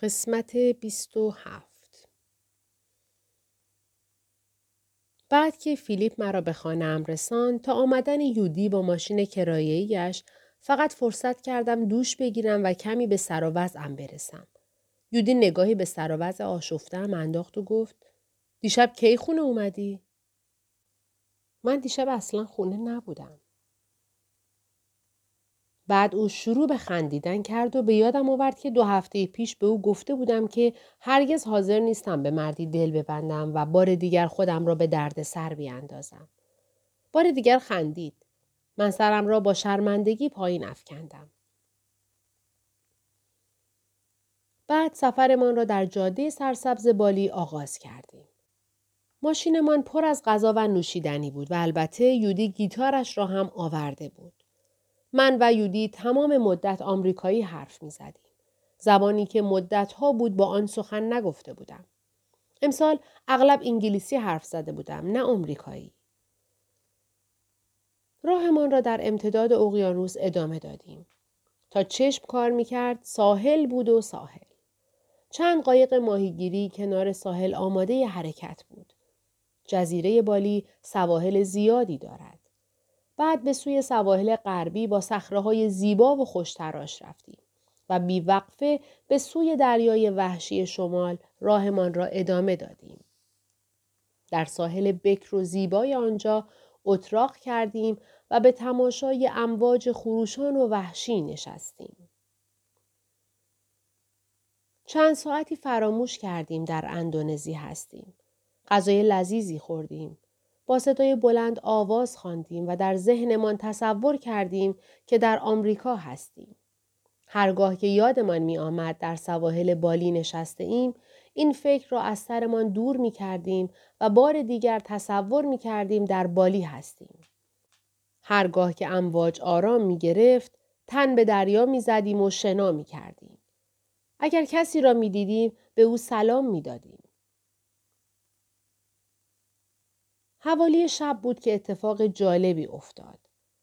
قسمت 27. بعد که فیلیپ مرا به خانه‌ام رساند تا آمدن یودی با ماشین کرایه‌ایش، فقط فرصت کردم دوش بگیرم و کمی به سر و وضعم برسم. یودی نگاهی به سر و وضع آشفته‌ام انداخت و گفت: دیشب کی خونه اومدی؟ من دیشب اصلا خونه نبودم. بعد او شروع به خندیدن کرد و به یادم آورد که 2 هفته پیش به او گفته بودم که هرگز حاضر نیستم به مردی دل ببندم و بار دیگر خودم را به درد سر بیاندازم. بار دیگر خندید. من سرم را با شرمندگی پایین افکندم. بعد سفرمان را در جاده سرسبز بالی آغاز کردیم. ماشینمان پر از غذا و نوشیدنی بود و البته یودی گیتارش را هم آورده بود. من و یودی تمام مدت آمریکایی حرف می زدیم. زبانی که مدتها بود با آن سخن نگفته بودم. امسال اغلب انگلیسی حرف زده بودم، نه آمریکایی. راهمان را در امتداد اقیانوس ادامه دادیم. تا چشم کار می کرد ساحل بود و ساحل. چند قایق ماهیگیری کنار ساحل آماده ی حرکت بود. جزیره بالی سواحل زیادی دارد. بعد به سوی سواحل غربی با صخره‌های زیبا و خوشتراش رفتیم و بیوقفه به سوی دریای وحشی شمال راهمان را ادامه دادیم. در ساحل بکر و زیبای آنجا اتراق کردیم و به تماشای امواج خروشان و وحشی نشستیم. چند ساعتی فراموش کردیم در اندونزی هستیم. غذای لذیذی خوردیم. با صدای بلند آواز خواندیم و در ذهنمان تصور کردیم که در آمریکا هستیم. هرگاه که یادمان می آمد در سواحل بالی نشسته ایم، این فکر را از سرمان دور می کردیم و بار دیگر تصور می کردیم در بالی هستیم. هرگاه که امواج آرام می گرفت، تن به دریا می زدیم و شنا می کردیم. اگر کسی را می دیدیم، به او سلام می دادیم. حوالی شب بود که اتفاق جالبی افتاد.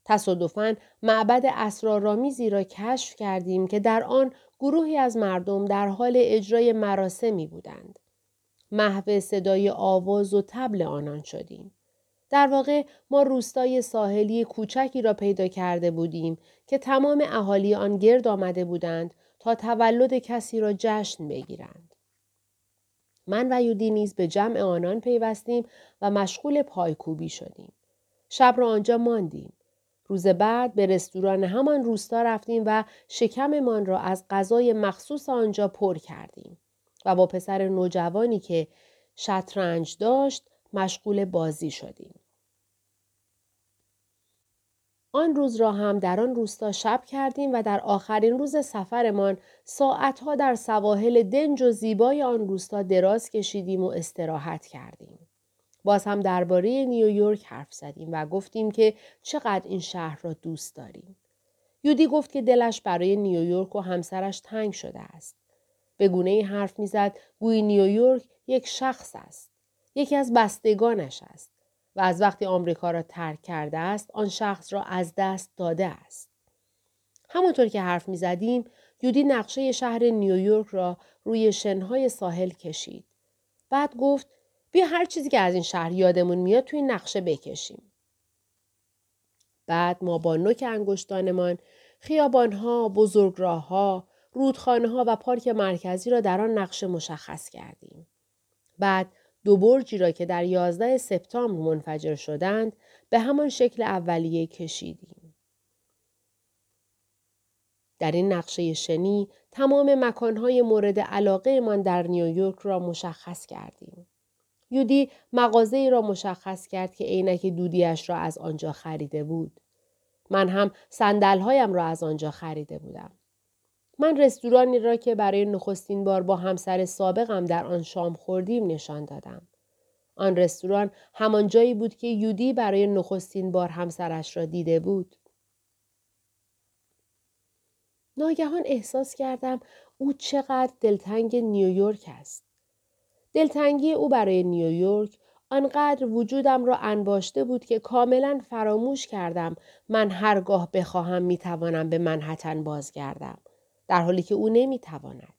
تصادفاً معبد اسرارآمیزی را کشف کردیم که در آن گروهی از مردم در حال اجرای مراسمی بودند. محو صدای آواز و طبل آنان شدیم. در واقع ما روستای ساحلی کوچکی را پیدا کرده بودیم که تمام اهالی آن گرد آمده بودند تا تولد کسی را جشن بگیرند. من و یودی نیز به جمع آنان پیوستیم و مشغول پایکوبی شدیم. شب را آنجا ماندیم. روز بعد به رستوران همان روستا رفتیم و شکممان را از غذای مخصوص آنجا پر کردیم و با پسر نوجوانی که شطرنج داشت مشغول بازی شدیم. آن روز را هم در آن روستا شب کردیم و در آخرین روز سفرمان ساعتها در سواحل دنج و زیبای آن روستا دراز کشیدیم و استراحت کردیم. باز هم درباره نیویورک حرف زدیم و گفتیم که چقدر این شهر را دوست داریم. یودی گفت که دلش برای نیویورک و همسرش تنگ شده است. به گونه‌ای حرف می‌زد گویی نیویورک یک شخص است. یکی از بستگانش است. و از وقتی آمریکا را ترک کرده است، آن شخص را از دست داده است. همونطور که حرف می زدیم، یودی نقشه شهر نیویورک را روی شنهای ساحل کشید. بعد گفت بیا هر چیزی که از این شهر یادمون میاد توی نقشه بکشیم. بعد ما با نوک انگشتانمان خیابانها، بزرگراهها، رودخانه‌ها و پارک مرکزی را در آن نقشه مشخص کردیم. بعد دو برجی را که در 11 سپتامبر منفجر شدند به همان شکل اولیه کشیدیم. در این نقشه شنی تمام مکانهای مورد علاقه من در نیویورک را مشخص کردیم. یودی مغازه‌ای را مشخص کرد که عینک دودیش را از آنجا خریده بود. من هم صندل‌هایم را از آنجا خریده بودم. من رستورانی را که برای نخستین بار با همسر سابقم در آن شام خوردیم نشان دادم. آن رستوران همان جایی بود که یودی برای نخستین بار همسرش را دیده بود. ناگهان احساس کردم او چقدر دلتنگ نیویورک است. دلتنگی او برای نیویورک آنقدر وجودم را انباشته بود که کاملا فراموش کردم من هرگاه بخواهم میتوانم به منهتن بازگردم. در حالی که او نمی‌تواند.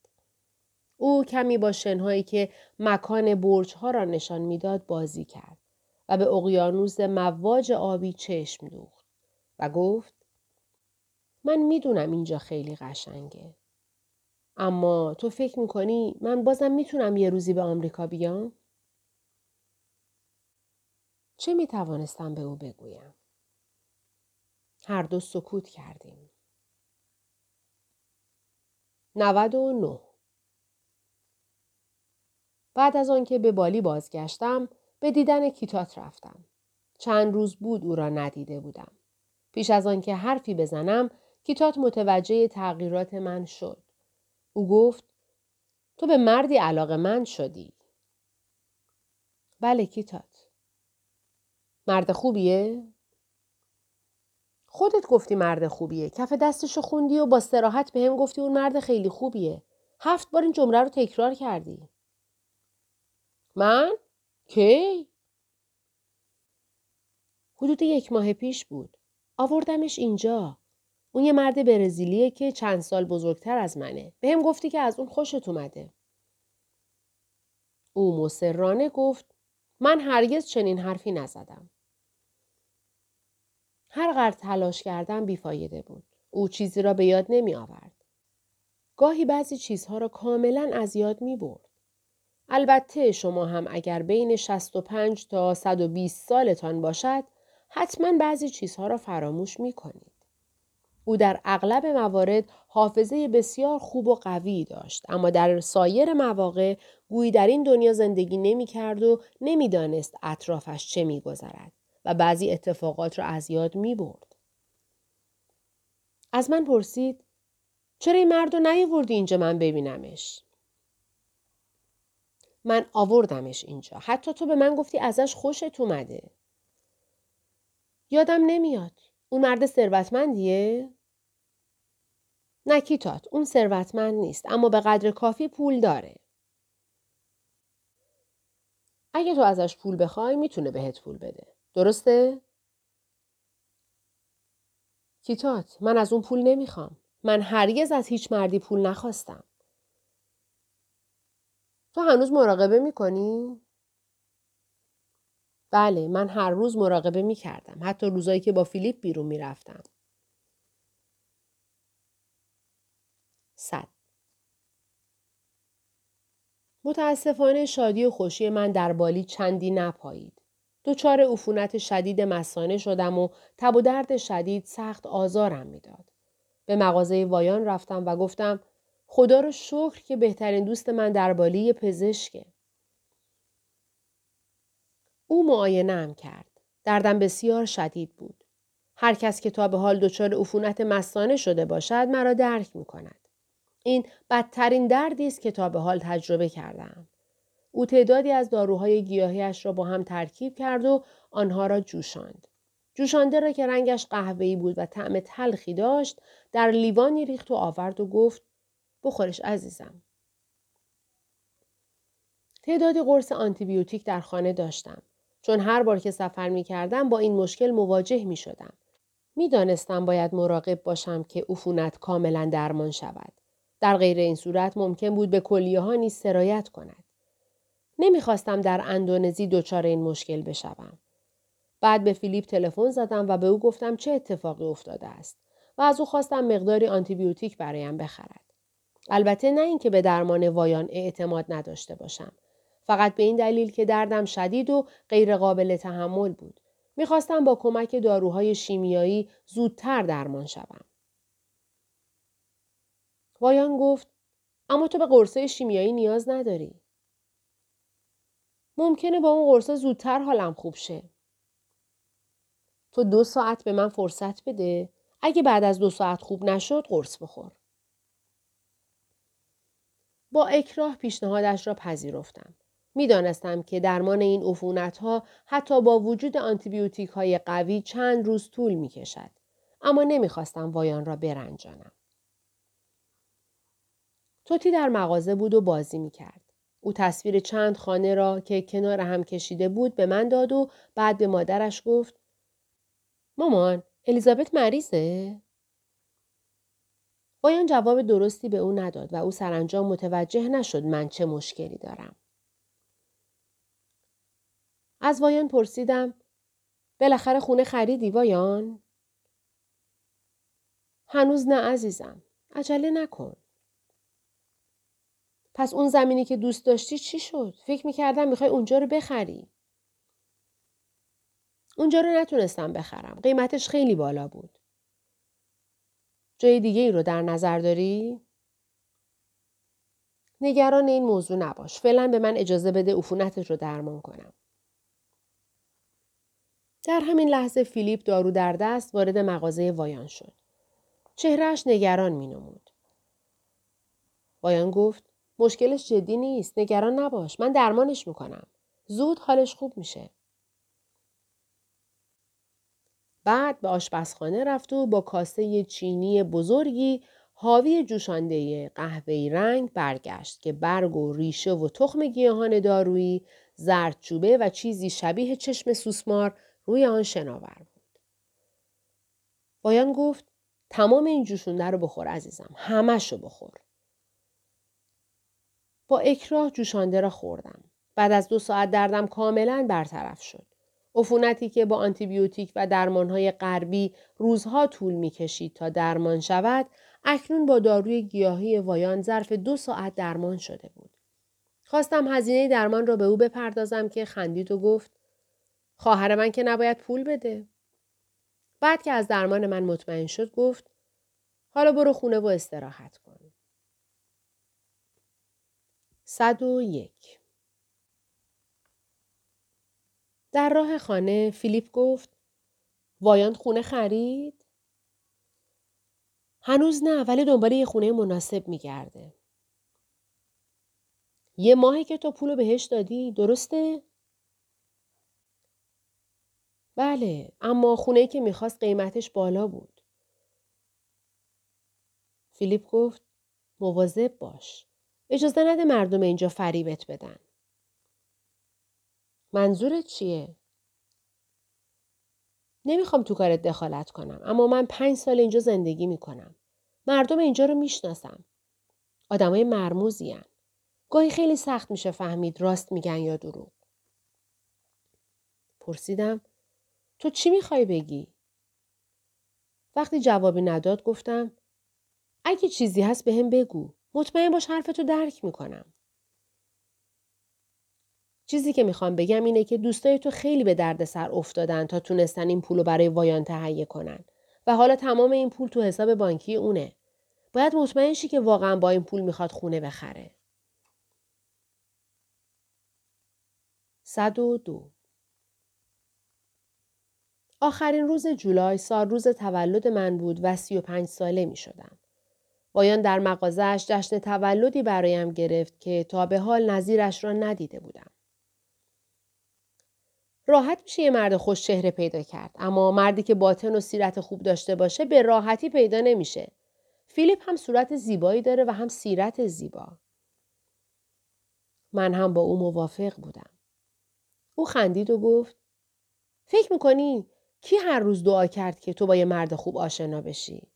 او کمی با شنهایی که مکان برج‌ها را نشان می‌داد بازی کرد و به اقیانوس مواج آبی چشم دوخت و گفت من میدونم اینجا خیلی قشنگه. اما تو فکر میکنی من بازم میتونم یه روزی به آمریکا بیام؟ چه میتوانستم به او بگویم؟ هر دو سکوت کردیم. 99 بعد از آنکه به بالی بازگشتم، به دیدن کیتات رفتم. چند روز بود او را ندیده بودم. پیش از آنکه حرفی بزنم، کیتات متوجه تغییرات من شد. او گفت تو به مردی علاقه‌مند شدی. بله کیتات. مرد خوبیه؟ خودت گفتی مرد خوبیه. کف دستشو خوندی و با صراحت بهم گفتی اون مرد خیلی خوبیه. 7 بار این جمله رو تکرار کردی. من؟ کی؟ حدود 1 ماه پیش بود. آوردمش اینجا. اون یه مرد برزیلیه که چند سال بزرگتر از منه. بهم گفتی که از اون خوشت اومده. او مصرانه گفت من هرگز چنین حرفی نزدم. هر قدر تلاش کردم بیفایده بود. او چیزی را به یاد نمی آورد. گاهی بعضی چیزها را کاملا از یاد می برد. البته شما هم اگر بین 65 تا 120 سالتان باشد، حتما بعضی چیزها را فراموش می کنید. او در اغلب موارد حافظه بسیار خوب و قوی داشت، اما در سایر مواقع گویی در این دنیا زندگی نمی کرد و نمی دانست اطرافش چه می گذرد و بعضی اتفاقات را از یاد می برد. از من پرسید چرا این مرد رو نیاوردی اینجا من ببینمش؟ من آوردمش اینجا. حتی تو به من گفتی ازش خوشت اومده. یادم نمیاد. اون مرد ثروتمندیه؟ نه کیتات، اون ثروتمند نیست، اما به قدر کافی پول داره. اگه تو ازش پول بخوای میتونه بهت پول بده. درسته؟ کیتات، من از اون پول نمیخوام. من هرگز از هیچ مردی پول نخواستم. تو هنوز مراقبه میکنی؟ بله، من هر روز مراقبه میکردم. حتی روزایی که با فیلیپ بیرون میرفتم. 100 متاسفانه شادی و خوشی من در بالی چندی نپایید. دچار عفونت شدید مثانه شدم و تب و درد شدید سخت آزارم میداد. به مغازه وایان رفتم و گفتم خدا رو شکر که بهترین دوست من در بالی پزشکه. او معاینه هم کرد. دردم بسیار شدید بود. هر کس که تا به حال دچار عفونت مثانه شده باشد مرا درک می‌کند. این بدترین دردی است که تا به حال تجربه کردم. او تعدادی از داروهای گیاهیش را با هم ترکیب کرد و آنها را جوشاند. جوشانده را که رنگش قهوه‌ای بود و طعم تلخی داشت، در لیوانی ریخت و آورد و گفت بخورش عزیزم. تعدادی قرص آنتیبیوتیک در خانه داشتم. چون هر بار که سفر می کردم با این مشکل مواجه می شدم. می دانستم باید مراقب باشم که عفونت کاملا درمان شود. در غیر این صورت ممکن بود به کلیه ها نیز سرایت کند. نمی خواستم در اندونزی دچار این مشکل بشوم. بعد به فیلیپ تلفن زدم و به او گفتم چه اتفاقی افتاده است و از او خواستم مقداری آنتیبیوتیک برایم بخرد. البته نه اینکه به درمان وایان اعتماد نداشته باشم. فقط به این دلیل که دردم شدید و غیر قابل تحمل بود. میخواستم با کمک داروهای شیمیایی زودتر درمان شوم. وایان گفت اما تو به قرصه شیمیایی نیاز نداری. ممکنه با اون قرصه زودتر حالم خوب شه. تو 2 ساعت به من فرصت بده. اگه بعد از 2 ساعت خوب نشد قرص بخور. با اکراه پیشنهادش را پذیرفتم. می دانستم که درمان این عفونت ها حتی با وجود آنتیبیوتیک های قوی چند روز طول می کشد. اما نمی خواستم وایان را برنجانم. توتی در مغازه بود و بازی می کرد. او تصویر چند خانه را که کنار هم کشیده بود به من داد و بعد به مادرش گفت مامان، الیزابت مریضه؟ وایان جواب درستی به او نداد و او سرانجام متوجه نشد من چه مشکلی دارم. از وایان پرسیدم بالاخره خونه خریدی وایان؟ هنوز نه عزیزم. عجله نکن. پس اون زمینی که دوست داشتی چی شد؟ فکر میکردم میخوای اونجا رو بخری. اونجا رو نتونستم بخرم. قیمتش خیلی بالا بود. جای دیگه ای رو در نظر داری؟ نگران این موضوع نباش. فعلا به من اجازه بده عفونتت رو درمان کنم. در همین لحظه فیلیپ دارو در دست وارد مغازه وایان شد. چهرهش نگران می نمود. وایان گفت مشکلش جدی نیست. نگران نباش. من درمانش می کنم. زود حالش خوب میشه. بعد به آشپزخانه رفت و با کاسه چینی بزرگی حاوی جوشانده قهوه‌ای رنگ برگشت که برگ و ریشه و تخم گیاهان دارویی، زردچوبه و چیزی شبیه چشم سوسمار روی آن شناور بود. وایان گفت تمام این جوشونده رو بخور عزیزم. همش رو بخور. با اکراه جوشانده را خوردم. بعد از 2 ساعت دردم کاملا برطرف شد. عفونتی که با آنتیبیوتیک و درمانهای غربی روزها طول می‌کشید تا درمان شود، اکنون با داروی گیاهی وایان ظرف 2 ساعت درمان شده بود. خواستم هزینه درمان را به او بپردازم که خندید و گفت خواهر من که نباید پول بده. بعد که از درمان من مطمئن شد گفت حالا برو خونه و استراحت کن. 101 در راه خانه فیلیپ گفت وایان خونه خرید؟ هنوز نه ولی دنبال یه خونه مناسب میگرده. یه ماهی که تو پولو بهش دادی درسته؟ بله اما خونه‌ای که میخواست قیمتش بالا بود. فیلیپ گفت مواظب باش. اجازه نده مردم اینجا فریبت بدن. منظورت چیه؟ نمیخوام تو کارت دخالت کنم اما من 5 سال اینجا زندگی میکنم. مردم اینجا رو میشناسم. آدمای مرموزی ان. گاهی خیلی سخت میشه فهمید راست میگن یا دروغ. پرسیدم تو چی میخوای بگی؟ وقتی جوابی نداد گفتم اگه چیزی هست بهم بگو. مطمئن باش حرفتو درک میکنم. چیزی که میخوام بگم اینه که دوستای تو خیلی به درد سر افتادن تا تونستن این پولو برای وایان تهیه کنن و حالا تمام این پول تو حساب بانکی اونه. باید مطمئن شی که واقعا با این پول میخواد خونه بخره. 102 آخرین روز جولای سال روز تولد من بود و 35 ساله میشدم. وایان در مغازه‌اش جشن تولدی برایم گرفت که تا به حال نظیرش را ندیده بودم. راحت میشه یه مرد خوش چهره پیدا کرد اما مردی که باطن و سیرت خوب داشته باشه به راحتی پیدا نمیشه. فیلیپ هم صورت زیبایی داره و هم سیرت زیبا. من هم با او موافق بودم. او خندید و گفت فکر میکنی کی هر روز دعا کرد که تو با یه مرد خوب آشنا بشی؟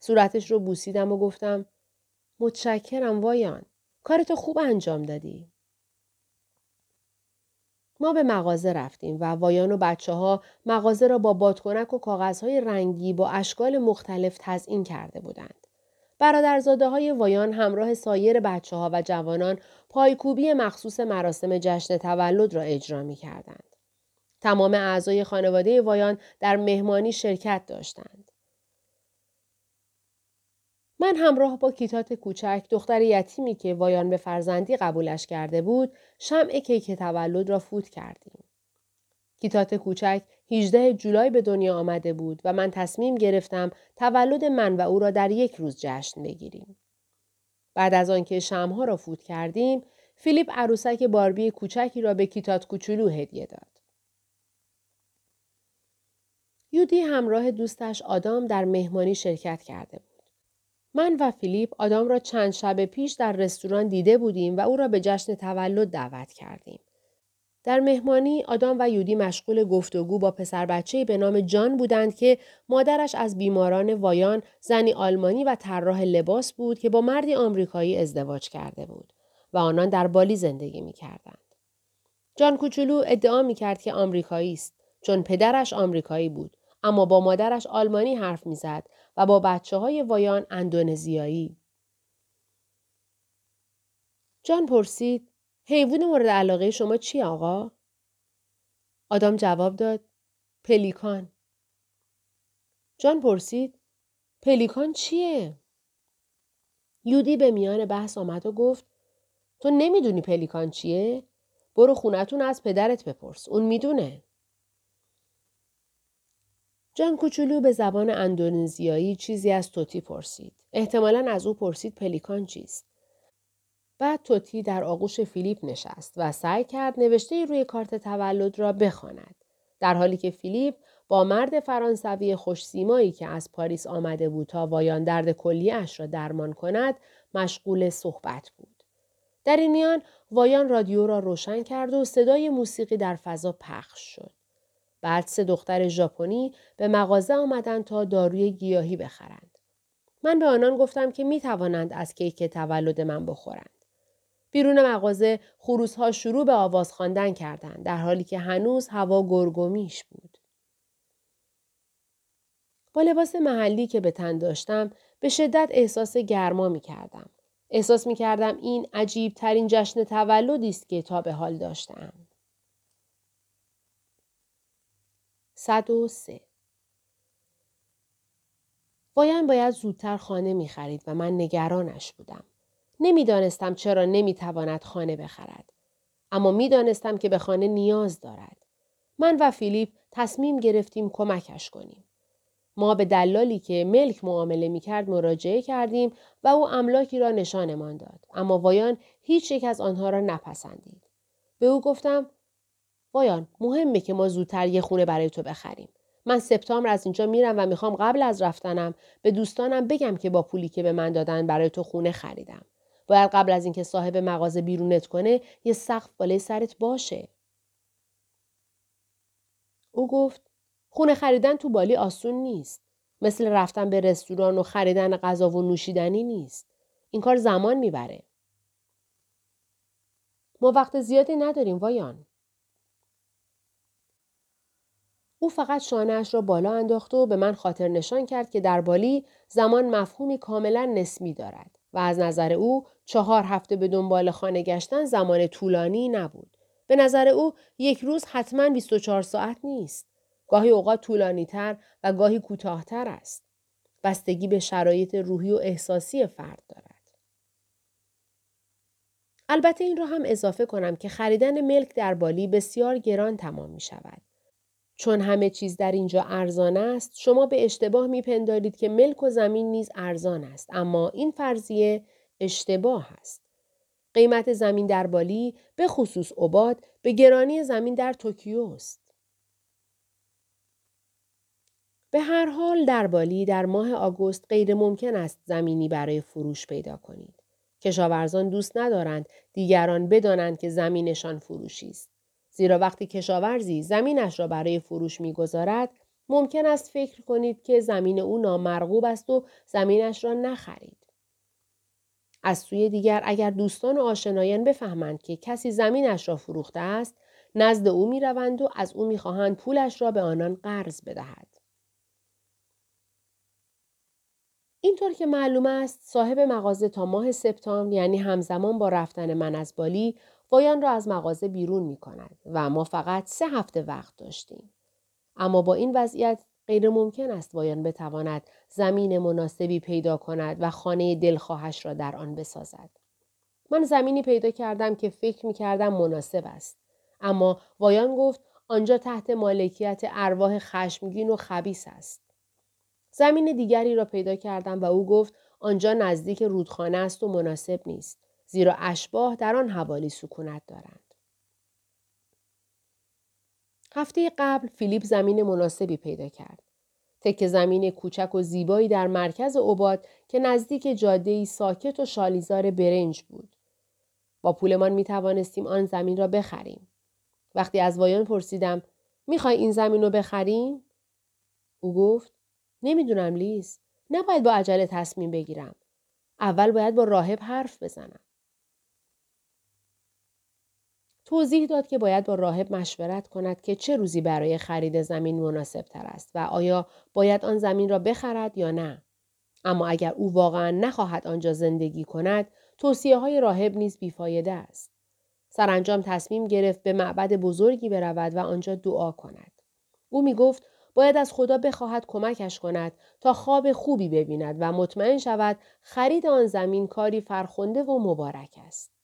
صورتش رو بوسیدم و گفتم متشکرم وایان. کارتو خوب انجام دادی. ما به مغازه رفتیم و وایان و بچه‌ها مغازه را با بادکنک و کاغذهای رنگی با اشکال مختلف تزیین کرده بودند. برادرزاده‌های وایان همراه سایر بچه‌ها و جوانان پایکوبی مخصوص مراسم جشن تولد را اجرا می‌کردند. تمام اعضای خانواده وایان در مهمانی شرکت داشتند. من همراه با کیتات کوچک دختر یتیمی که وایان به فرزندی قبولش کرده بود شمع کیک تولد را فوت کردیم. کیتات کوچک 18 جولای به دنیا آمده بود و من تصمیم گرفتم تولد من و او را در یک روز جشن بگیریم. بعد از آنکه شمع‌ها را فوت کردیم فیلیپ عروسک باربی کوچکی را به کیتات کوچولو هدیه داد. یودی همراه دوستش آدام در مهمانی شرکت کرده بود. من و فیلیپ آدام را چند شب پیش در رستوران دیده بودیم و او را به جشن تولد دعوت کردیم. در مهمانی آدام و یودی مشغول گفتگو با پسر بچه‌ای به نام جان بودند که مادرش از بیماران وایان، زنی آلمانی و طراح لباس بود که با مردی آمریکایی ازدواج کرده بود و آنان در بالی زندگی می‌کردند. جان کوچولو ادعا می‌کرد که آمریکایی است چون پدرش آمریکایی بود، اما با مادرش آلمانی حرف می‌زد و با بچه‌های وایان اندونزیایی. جان پرسید: حیوان مورد علاقه شما چی آقا؟ آدام جواب داد: پلیکان. جان پرسید: پلیکان چیه؟ یودی به میان بحث آمد و گفت: تو نمیدونی پلیکان چیه؟ برو خونتون از پدرت بپرس، اون میدونه. جان کوچولو به زبان اندونزیایی چیزی از توتی پرسید. احتمالاً از او پرسید پلیکان چیست. بعد توتی در آغوش فیلیپ نشست و سعی کرد نوشته روی کارت تولد را بخواند، در حالی که فیلیپ با مرد فرانسوی خوش‌سیمایی که از پاریس آمده بود تا وایان درد کلیه‌اش را درمان کند مشغول صحبت بود. در این میان وایان رادیو را روشن کرد و صدای موسیقی در فضا پخش شد. بعد سه دختر ژاپنی به مغازه آمدند تا داروی گیاهی بخرند. من به آنان گفتم که می توانند از کیک تولد من بخورند. بیرون مغازه خروس‌ها شروع به آواز خواندن کردند، در حالی که هنوز هوا گرگومیش بود. با لباس محلی که به تن داشتم به شدت احساس گرما می‌کردم. احساس می‌کردم این عجیب‌ترین جشن تولدی است که تا به حال داشتم. 103 وایان باید زودتر خانه می‌خرید و من نگرانش بودم. نمیدانستم چرا نمیتواند خانه بخرد، اما میدانستم که به خانه نیاز دارد. من و فیلیپ تصمیم گرفتیم کمکش کنیم. ما به دلالی که ملک معامله میکرد مراجعه کردیم و او املاکی را نشانمان داد، اما وایان هیچ یک از آنها را نپسندید. به او گفتم: وایان، مهمه که ما زودتر یه خونه برای تو بخریم. من سپتامبر از اینجا میرم و میخوام قبل از رفتنم به دوستانم بگم که با پولی که به من دادن برای تو خونه خریدم. باید قبل از اینکه صاحب مغازه بیرونت کنه یه سقف بالای سرت باشه. او گفت: خونه خریدن تو بالی آسون نیست. مثل رفتن به رستوران و خریدن غذا و نوشیدنی نیست. این کار زمان میبره. ما وقت زیادی نداریم وایان. او فقط شانه‌اش را بالا انداخت و به من خاطر نشان کرد که در بالی زمان مفهومی کاملا نسبی دارد و از نظر او 4 هفته به دنبال خانه گشتن زمان طولانی نبود. به نظر او یک روز حتما 24 ساعت نیست. گاهی اوقات طولانی تر و گاهی کوتاه تر است. بستگی به شرایط روحی و احساسی فرد دارد. البته این را هم اضافه کنم که خریدن ملک در بالی بسیار گران تمام می شود. چون همه چیز در اینجا ارزان است، شما به اشتباه میپندارید که ملک و زمین نیز ارزان است، اما این فرضیه اشتباه است. قیمت زمین در بالی، به خصوص اوباد، به گرانی زمین در توکیو است. به هر حال در بالی در ماه آگوست غیر ممکن است زمینی برای فروش پیدا کنید. کشاورزان دوست ندارند دیگران بدانند که زمینشان فروشی است. زیرا وقتی کشاورزی زمینش را برای فروش می‌گذارد، ممکن است فکر کنید که زمین او نامرغوب است و زمینش را نخرید. از سوی دیگر اگر دوستان و آشنایان بفهمند که کسی زمینش را فروخته است، نزد او می‌روند و از او می‌خواهند پولش را به آنان قرض بدهد. اینطور که معلوم است، صاحب مغازه تا ماه سپتامبر، یعنی همزمان با رفتن من از بالی، وایان را از مغازه بیرون می کند و ما فقط 3 هفته وقت داشتیم. اما با این وضعیت غیر ممکن است وایان بتواند زمین مناسبی پیدا کند و خانه دلخواهش را در آن بسازد. من زمینی پیدا کردم که فکر می کردم مناسب است. اما وایان گفت آنجا تحت مالکیت ارواح خشمگین و خبیث است. زمین دیگری را پیدا کردم و او گفت آنجا نزدیک رودخانه است و مناسب نیست. زیرا اشباح در آن حوالی سکونت دارند. هفته قبل فیلیپ زمین مناسبی پیدا کرد. تکه زمین کوچک و زیبایی در مرکز اوباد که نزدیک جاده‌ای ساکت و شالیزار برنج بود. با پولمان می توانستیم آن زمین را بخریم. وقتی از وایان پرسیدم میخوای این زمین رو بخریم؟ او گفت نمیدونم لیز. نباید با عجله تصمیم بگیرم. اول باید با راهب حرف بزنم. توضیح داد که باید با راهب مشورت کند که چه روزی برای خرید زمین مناسب تر است و آیا باید آن زمین را بخرد یا نه. اما اگر او واقعا نخواهد آنجا زندگی کند، توصیه‌های راهب نیز بیفایده است. سرانجام تصمیم گرفت به معبد بزرگی برود و آنجا دعا کند. او می گفت باید از خدا بخواهد کمکش کند تا خواب خوبی ببیند و مطمئن شود خرید آن زمین کاری فرخنده و مبارک است.